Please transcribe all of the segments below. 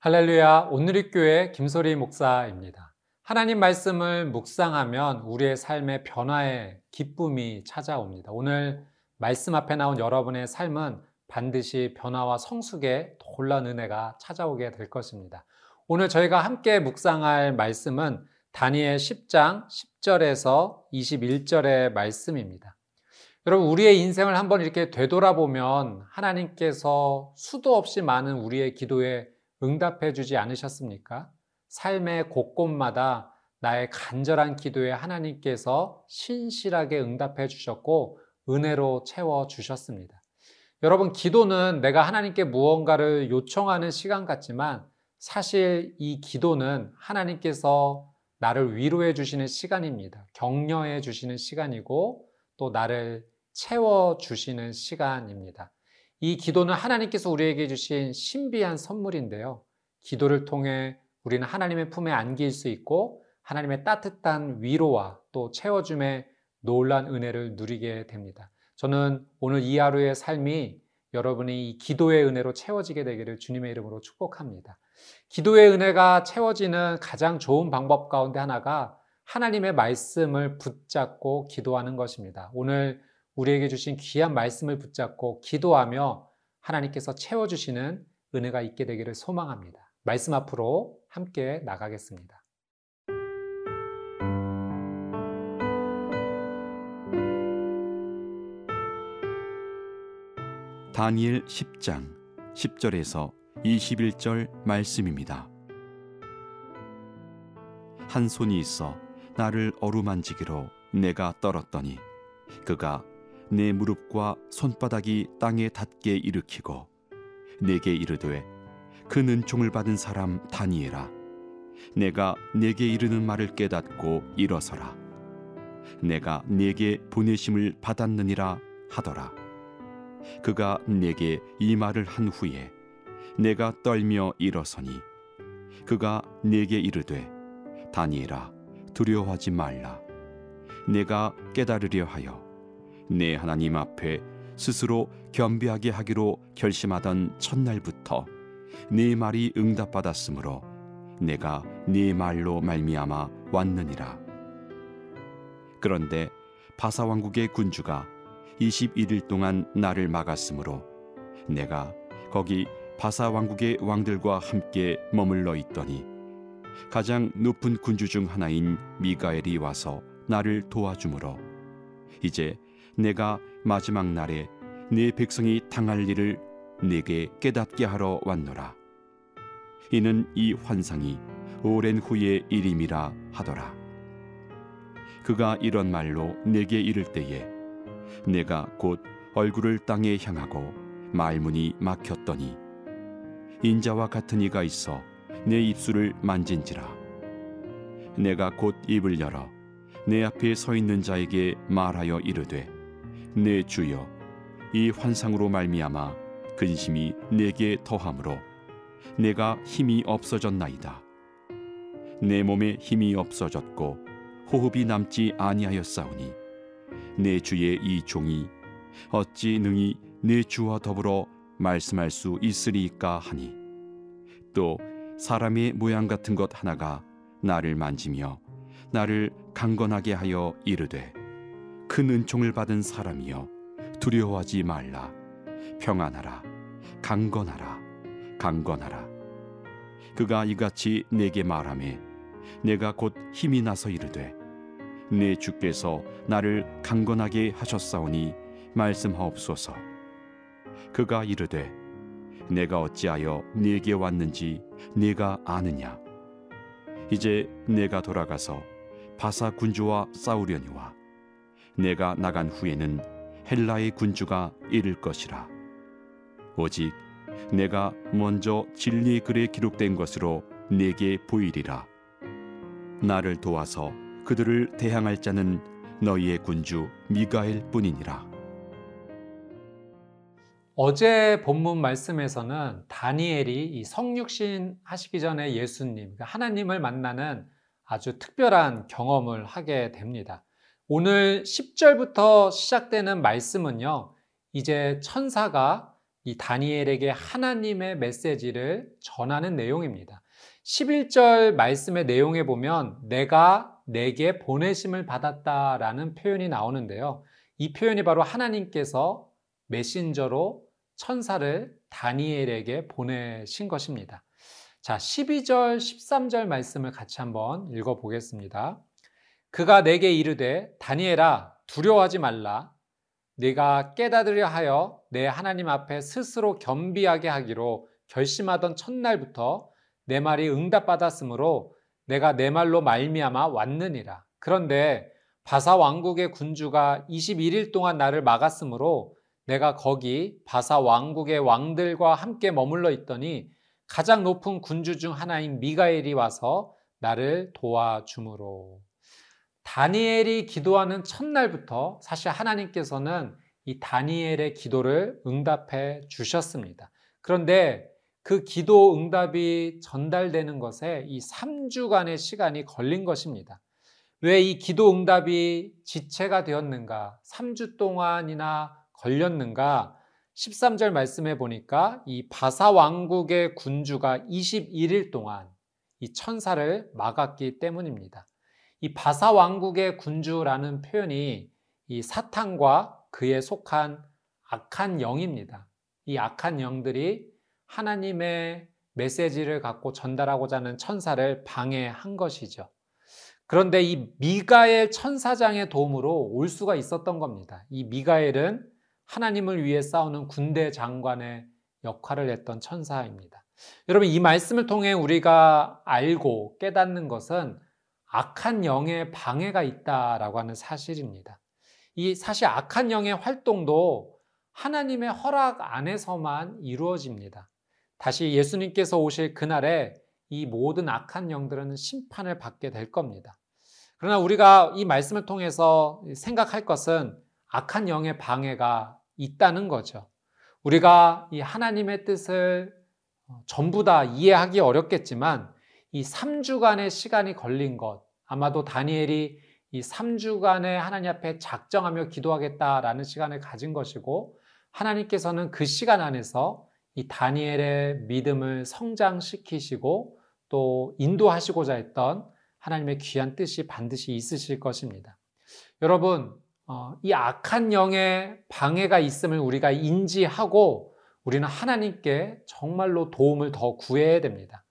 할렐루야, 온누리교회 김소리 목사입니다. 하나님 말씀을 묵상하면 우리의 삶의 변화에 기쁨이 찾아옵니다. 오늘 말씀 앞에 나온 여러분의 삶은 반드시 변화와 성숙에 놀라운 은혜가 찾아오게 될 것입니다. 오늘 저희가 함께 묵상할 말씀은 다니엘 10장 10절에서 21절의 말씀입니다. 여러분, 우리의 인생을 한번 이렇게 되돌아보면 하나님께서 수도 없이 많은 우리의 기도에 응답해 주지 않으셨습니까? 삶의 곳곳마다 나의 간절한 기도에 하나님께서 신실하게 응답해 주셨고 은혜로 채워 주셨습니다. 여러분, 기도는 내가 하나님께 무언가를 요청하는 시간 같지만 사실 이 기도는 하나님께서 나를 위로해 주시는 시간입니다. 격려해 주시는 시간이고 또 나를 채워 주시는 시간입니다. 이 기도는 하나님께서 우리에게 주신 신비한 선물인데요. 기도를 통해 우리는 하나님의 품에 안길 수 있고 하나님의 따뜻한 위로와 또 채워줌의 놀란 은혜를 누리게 됩니다. 저는 오늘 이 하루의 삶이 여러분이 이 기도의 은혜로 채워지게 되기를 주님의 이름으로 축복합니다. 기도의 은혜가 채워지는 가장 좋은 방법 가운데 하나가 하나님의 말씀을 붙잡고 기도하는 것입니다. 오늘 우리에게 주신 귀한 말씀을 붙잡고 기도하며 하나님께서 채워주시는 은혜가 있게 되기를 소망합니다. 말씀 앞으로 함께 나가겠습니다. 다니엘 10장 10절에서 21절 말씀입니다. 한 손이 있어 나를 어루만지기로 내가 떨었더니 그가 내 무릎과 손바닥이 땅에 닿게 일으키고 내게 이르되 그 은총을 받은 사람 다니엘아, 내가 네게 이르는 말을 깨닫고 일어서라. 내가 네게 보내심을 받았느니라 하더라. 그가 네게 이 말을 한 후에 내가 떨며 일어서니 그가 네게 이르되 다니엘아, 두려워하지 말라. 내가 깨달으려 하여 내 하나님 앞에 스스로 겸비하게 하기로 결심하던 첫날부터 네 말이 응답받았으므로 내가 네 말로 말미암아 왔느니라. 그런데 바사 왕국의 군주가 21일 동안 나를 막았으므로 내가 거기 바사 왕국의 왕들과 함께 머물러 있더니 가장 높은 군주 중 하나인 미가엘이 와서 나를 도와주므로 이제 내가 마지막 날에 네 백성이 당할 일을 네게 깨닫게 하러 왔노라. 이는 이 환상이 오랜 후의 일임이라 하더라. 그가 이런 말로 네게 이를 때에 내가 곧 얼굴을 땅에 향하고 말문이 막혔더니 인자와 같은 이가 있어 내 입술을 만진지라. 내가 곧 입을 열어 내 앞에 서 있는 자에게 말하여 이르되 내 주여, 이 환상으로 말미암아 근심이 내게 더함으로 내가 힘이 없어졌나이다. 내 몸에 힘이 없어졌고 호흡이 남지 아니하였사오니 내 주의 이 종이 어찌 능히 내 주와 더불어 말씀할 수 있으리까 하니 또 사람의 모양 같은 것 하나가 나를 만지며 나를 강건하게 하여 이르되 큰 은총을 받은 사람이여, 두려워하지 말라. 평안하라. 강건하라. 강건하라. 그가 이같이 내게 말하매 내가 곧 힘이 나서 이르되 내 주께서 나를 강건하게 하셨사오니 말씀하옵소서. 그가 이르되 내가 어찌하여 네게 왔는지 네가 아느냐. 이제 내가 돌아가서 바사 군주와 싸우려니와 내가 나간 후에는 헬라의 군주가 이를 것이라. 오직 내가 먼저 진리의 글에 기록된 것으로 네게 보이리라. 나를 도와서 그들을 대항할 자는 너희의 군주 미가엘 뿐이니라. 어제 본문 말씀에서는 다니엘이 성육신 하시기 전에 예수님, 하나님을 만나는 아주 특별한 경험을 하게 됩니다. 오늘 10절부터 시작되는 말씀은요, 이제 천사가 이 다니엘에게 하나님의 메시지를 전하는 내용입니다. 11절 말씀의 내용에 보면 내가 내게 보내심을 받았다라는 표현이 나오는데요. 이 표현이 바로 하나님께서 메신저로 천사를 다니엘에게 보내신 것입니다. 자, 12절, 13절 말씀을 같이 한번 읽어보겠습니다. 그가 내게 이르되 다니엘아 두려워하지 말라. 네가 깨달으려 하여 내 하나님 앞에 스스로 겸비하게 하기로 결심하던 첫날부터 내 말이 응답받았으므로 내가 내 말로 말미암아 왔느니라. 그런데 바사 왕국의 군주가 21일 동안 나를 막았으므로 내가 거기 바사 왕국의 왕들과 함께 머물러 있더니 가장 높은 군주 중 하나인 미가엘이 와서 나를 도와주므로. 다니엘이 기도하는 첫날부터 사실 하나님께서는 이 다니엘의 기도를 응답해 주셨습니다. 그런데 그 기도 응답이 전달되는 것에 이 3주간의 시간이 걸린 것입니다. 왜 이 기도 응답이 지체가 되었는가? 3주 동안이나 걸렸는가? 13절 말씀해 보니까 이 바사 왕국의 군주가 21일 동안 이 천사를 막았기 때문입니다. 이 바사 왕국의 군주라는 표현이 이 사탄과 그에 속한 악한 영입니다. 이 악한 영들이 하나님의 메시지를 갖고 전달하고자 하는 천사를 방해한 것이죠. 그런데 이 미가엘 천사장의 도움으로 올 수가 있었던 겁니다. 이 미가엘은 하나님을 위해 싸우는 군대 장관의 역할을 했던 천사입니다. 여러분, 이 말씀을 통해 우리가 알고 깨닫는 것은 악한 영의 방해가 있다라고 하는 사실입니다. 이 사실 악한 영의 활동도 하나님의 허락 안에서만 이루어집니다. 다시 예수님께서 오실 그날에 이 모든 악한 영들은 심판을 받게 될 겁니다. 그러나 우리가 이 말씀을 통해서 생각할 것은 악한 영의 방해가 있다는 거죠. 우리가 이 하나님의 뜻을 전부 다 이해하기 어렵겠지만 이 3주간의 시간이 걸린 것, 아마도 다니엘이 이 3주간에 하나님 앞에 작정하며 기도하겠다라는 시간을 가진 것이고 하나님께서는 그 시간 안에서 이 다니엘의 믿음을 성장시키시고 또 인도하시고자 했던 하나님의 귀한 뜻이 반드시 있으실 것입니다. 여러분, 이 악한 영의 방해가 있음을 우리가 인지하고 우리는 하나님께 정말로 도움을 더 구해야 됩니다.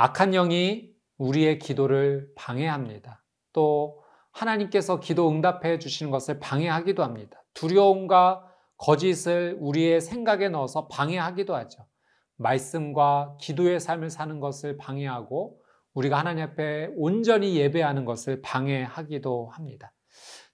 악한 영이 우리의 기도를 방해합니다. 또 하나님께서 기도 응답해 주시는 것을 방해하기도 합니다. 두려움과 거짓을 우리의 생각에 넣어서 방해하기도 하죠. 말씀과 기도의 삶을 사는 것을 방해하고 우리가 하나님 앞에 온전히 예배하는 것을 방해하기도 합니다.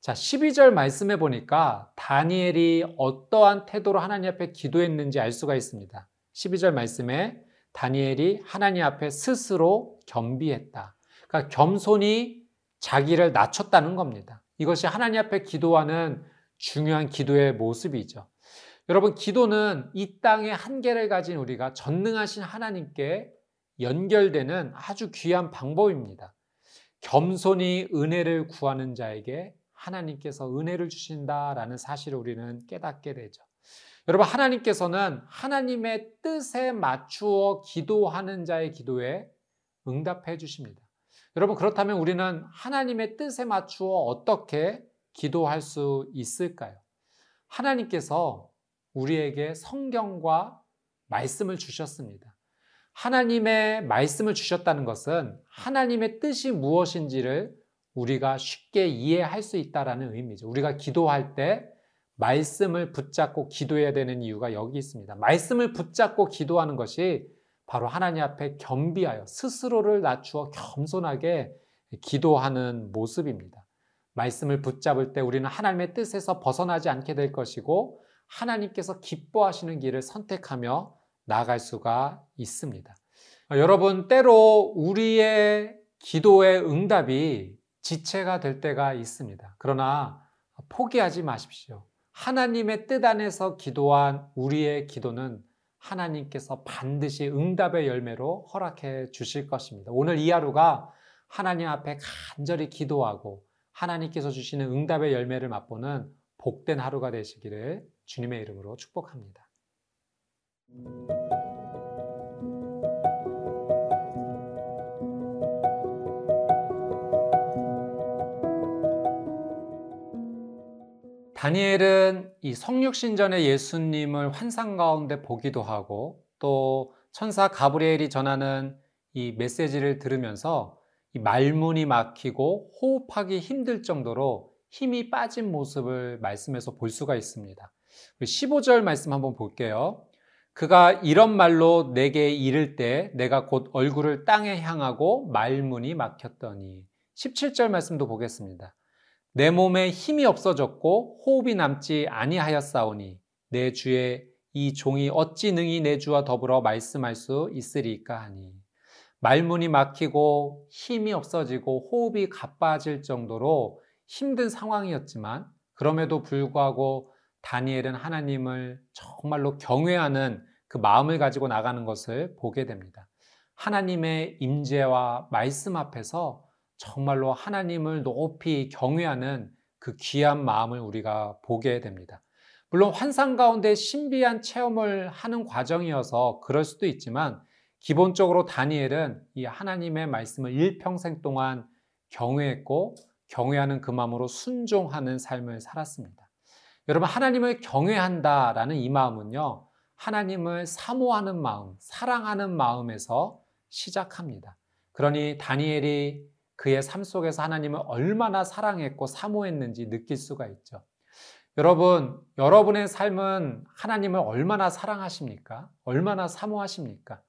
자, 12절 말씀해 보니까 다니엘이 어떠한 태도로 하나님 앞에 기도했는지 알 수가 있습니다. 12절 말씀에 다니엘이 하나님 앞에 스스로 겸비했다. 그러니까 겸손히 자기를 낮췄다는 겁니다. 이것이 하나님 앞에 기도하는 중요한 기도의 모습이죠. 여러분, 기도는 이 땅의 한계를 가진 우리가 전능하신 하나님께 연결되는 아주 귀한 방법입니다. 겸손히 은혜를 구하는 자에게 하나님께서 은혜를 주신다라는 사실을 우리는 깨닫게 되죠. 여러분, 하나님께서는 하나님의 뜻에 맞추어 기도하는 자의 기도에 응답해 주십니다. 여러분, 그렇다면 우리는 하나님의 뜻에 맞추어 어떻게 기도할 수 있을까요? 하나님께서 우리에게 성경과 말씀을 주셨습니다. 하나님의 말씀을 주셨다는 것은 하나님의 뜻이 무엇인지를 우리가 쉽게 이해할 수 있다는 의미죠. 우리가 기도할 때 말씀을 붙잡고 기도해야 되는 이유가 여기 있습니다. 말씀을 붙잡고 기도하는 것이 바로 하나님 앞에 겸비하여 스스로를 낮추어 겸손하게 기도하는 모습입니다. 말씀을 붙잡을 때 우리는 하나님의 뜻에서 벗어나지 않게 될 것이고 하나님께서 기뻐하시는 길을 선택하며 나아갈 수가 있습니다. 여러분, 때로 우리의 기도의 응답이 지체가 될 때가 있습니다. 그러나 포기하지 마십시오. 하나님의 뜻 안에서 기도한 우리의 기도는 하나님께서 반드시 응답의 열매로 허락해 주실 것입니다. 오늘 이 하루가 하나님 앞에 간절히 기도하고 하나님께서 주시는 응답의 열매를 맛보는 복된 하루가 되시기를 주님의 이름으로 축복합니다. 다니엘은 이 성육신전의 예수님을 환상 가운데 보기도 하고 또 천사 가브리엘이 전하는 이 메시지를 들으면서 이 말문이 막히고 호흡하기 힘들 정도로 힘이 빠진 모습을 말씀에서 볼 수가 있습니다. 15절 말씀 한번 볼게요. 그가 이런 말로 내게 이를 때 내가 곧 얼굴을 땅에 향하고 말문이 막혔더니 17절 말씀도 보겠습니다. 내 몸에 힘이 없어졌고 호흡이 남지 아니하였사오니 내 주의 이 종이 어찌 능히 내 주와 더불어 말씀할 수 있으리까 하니 말문이 막히고 힘이 없어지고 호흡이 가빠질 정도로 힘든 상황이었지만 그럼에도 불구하고 다니엘은 하나님을 정말로 경외하는 그 마음을 가지고 나가는 것을 보게 됩니다. 하나님의 임재와 말씀 앞에서 정말로 하나님을 높이 경외하는 그 귀한 마음을 우리가 보게 됩니다. 물론 환상 가운데 신비한 체험을 하는 과정이어서 그럴 수도 있지만 기본적으로 다니엘은 이 하나님의 말씀을 일평생 동안 경외했고 경외하는 그 마음으로 순종하는 삶을 살았습니다. 여러분, 하나님을 경외한다라는 이 마음은요, 하나님을 사모하는 마음, 사랑하는 마음에서 시작합니다. 그러니 다니엘이 그의 삶 속에서 하나님을 얼마나 사랑했고 사모했는지 느낄 수가 있죠. 여러분, 여러분의 삶은 하나님을 얼마나 사랑하십니까? 얼마나 사모하십니까?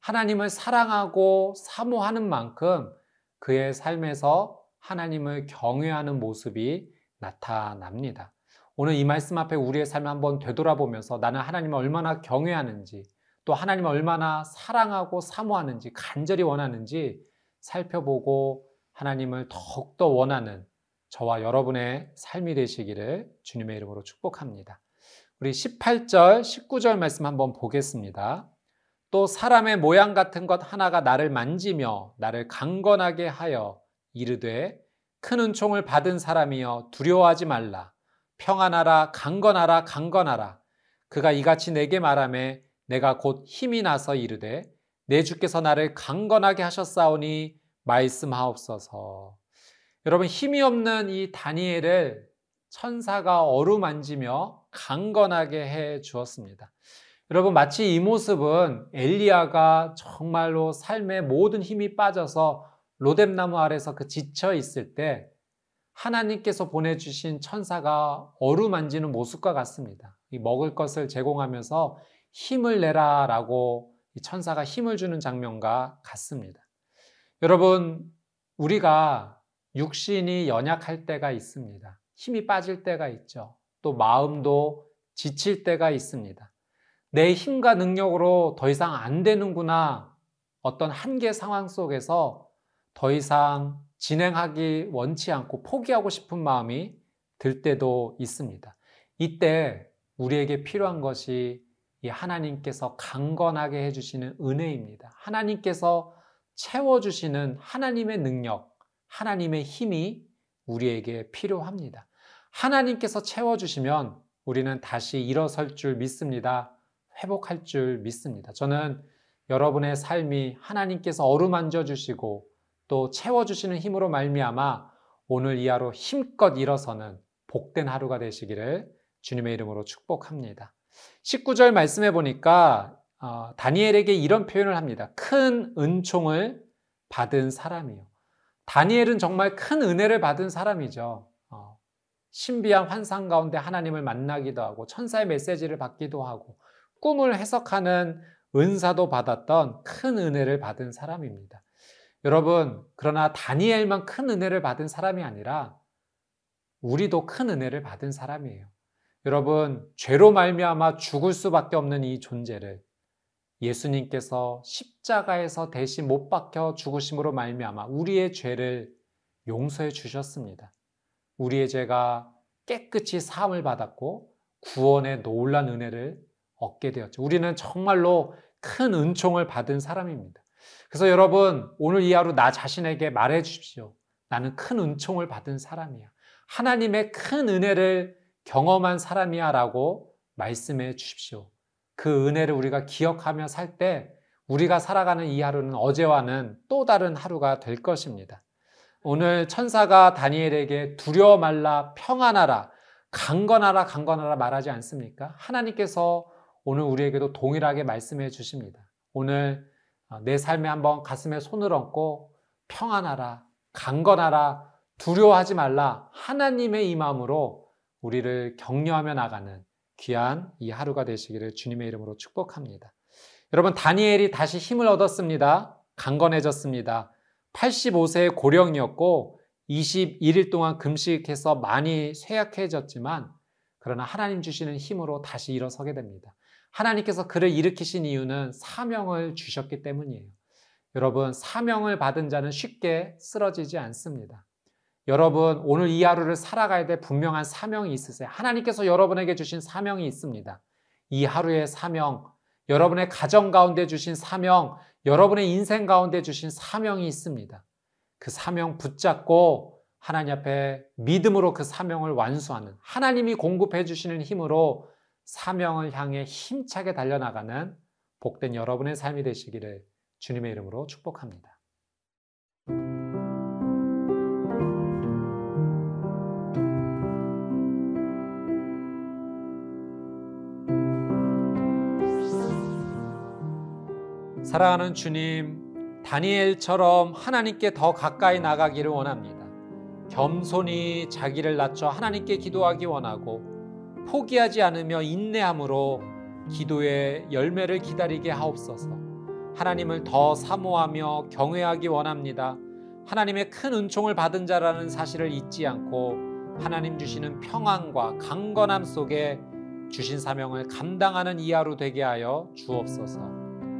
하나님을 사랑하고 사모하는 만큼 그의 삶에서 하나님을 경외하는 모습이 나타납니다. 오늘 이 말씀 앞에 우리의 삶을 한번 되돌아보면서 나는 하나님을 얼마나 경외하는지 또 하나님을 얼마나 사랑하고 사모하는지 간절히 원하는지 살펴보고 하나님을 더욱더 원하는 저와 여러분의 삶이 되시기를 주님의 이름으로 축복합니다. 우리 18절, 19절 말씀 한번 보겠습니다. 또 사람의 모양 같은 것 하나가 나를 만지며 나를 강건하게 하여 이르되 큰 은총을 받은 사람이여 두려워하지 말라. 평안하라, 강건하라, 강건하라. 그가 이같이 내게 말하매 내가 곧 힘이 나서 이르되 내 주께서 나를 강건하게 하셨사오니 말씀하옵소서. 여러분, 힘이 없는 이 다니엘을 천사가 어루만지며 강건하게 해 주었습니다. 여러분, 마치 이 모습은 엘리야가 정말로 삶의 모든 힘이 빠져서 로뎀나무 아래서 그 지쳐 있을 때 하나님께서 보내주신 천사가 어루만지는 모습과 같습니다. 이 먹을 것을 제공하면서 힘을 내라라고 이 천사가 힘을 주는 장면과 같습니다. 여러분, 우리가 육신이 연약할 때가 있습니다. 힘이 빠질 때가 있죠. 또 마음도 지칠 때가 있습니다. 내 힘과 능력으로 더 이상 안 되는구나. 어떤 한계 상황 속에서 더 이상 진행하기 원치 않고 포기하고 싶은 마음이 들 때도 있습니다. 이때 우리에게 필요한 것이 이 하나님께서 강건하게 해주시는 은혜입니다. 하나님께서 채워주시는 하나님의 능력, 하나님의 힘이 우리에게 필요합니다. 하나님께서 채워주시면 우리는 다시 일어설 줄 믿습니다. 회복할 줄 믿습니다. 저는 여러분의 삶이 하나님께서 어루만져 주시고 또 채워주시는 힘으로 말미암아 오늘 이하로 힘껏 일어서는 복된 하루가 되시기를 주님의 이름으로 축복합니다. 19절 말씀해 보니까 다니엘에게 이런 표현을 합니다. 큰 은총을 받은 사람이요. 다니엘은 정말 큰 은혜를 받은 사람이죠. 신비한 환상 가운데 하나님을 만나기도 하고 천사의 메시지를 받기도 하고 꿈을 해석하는 은사도 받았던 큰 은혜를 받은 사람입니다. 여러분, 그러나 다니엘만 큰 은혜를 받은 사람이 아니라 우리도 큰 은혜를 받은 사람이에요. 여러분, 죄로 말미암아 죽을 수밖에 없는 이 존재를 예수님께서 십자가에서 대신 못 박혀 죽으심으로 말미암아 우리의 죄를 용서해 주셨습니다. 우리의 죄가 깨끗이 사함을 받았고 구원의 놀란 은혜를 얻게 되었죠. 우리는 정말로 큰 은총을 받은 사람입니다. 그래서 여러분, 오늘 이 하루 나 자신에게 말해 주십시오. 나는 큰 은총을 받은 사람이야. 하나님의 큰 은혜를 경험한 사람이야라고 말씀해 주십시오. 그 은혜를 우리가 기억하며 살 때 우리가 살아가는 이 하루는 어제와는 또 다른 하루가 될 것입니다. 오늘 천사가 다니엘에게 두려워 말라, 평안하라, 강건하라, 강건하라 말하지 않습니까? 하나님께서 오늘 우리에게도 동일하게 말씀해 주십니다. 오늘 내 삶에 한번 가슴에 손을 얹고 평안하라, 강건하라, 두려워하지 말라 하나님의 이 마음으로 우리를 격려하며 나가는 귀한 이 하루가 되시기를 주님의 이름으로 축복합니다. 여러분, 다니엘이 다시 힘을 얻었습니다. 강건해졌습니다. 85세의 고령이었고 21일 동안 금식해서 많이 쇠약해졌지만 그러나 하나님 주시는 힘으로 다시 일어서게 됩니다. 하나님께서 그를 일으키신 이유는 사명을 주셨기 때문이에요. 여러분, 사명을 받은 자는 쉽게 쓰러지지 않습니다. 여러분, 오늘 이 하루를 살아가야 될 분명한 사명이 있으세요. 하나님께서 여러분에게 주신 사명이 있습니다. 이 하루의 사명, 여러분의 가정 가운데 주신 사명, 여러분의 인생 가운데 주신 사명이 있습니다. 그 사명 붙잡고 하나님 앞에 믿음으로 그 사명을 완수하는, 하나님이 공급해 주시는 힘으로 사명을 향해 힘차게 달려나가는 복된 여러분의 삶이 되시기를 주님의 이름으로 축복합니다. 사랑하는 주님, 다니엘처럼 하나님께 더 가까이 나가기를 원합니다. 겸손히 자기를 낮춰 하나님께 기도하기 원하고 포기하지 않으며 인내함으로 기도의 열매를 기다리게 하옵소서. 하나님을 더 사모하며 경외하기 원합니다. 하나님의 큰 은총을 받은 자라는 사실을 잊지 않고 하나님 주시는 평안과 강건함 속에 주신 사명을 감당하는 이 하루 되게 하여 주옵소서.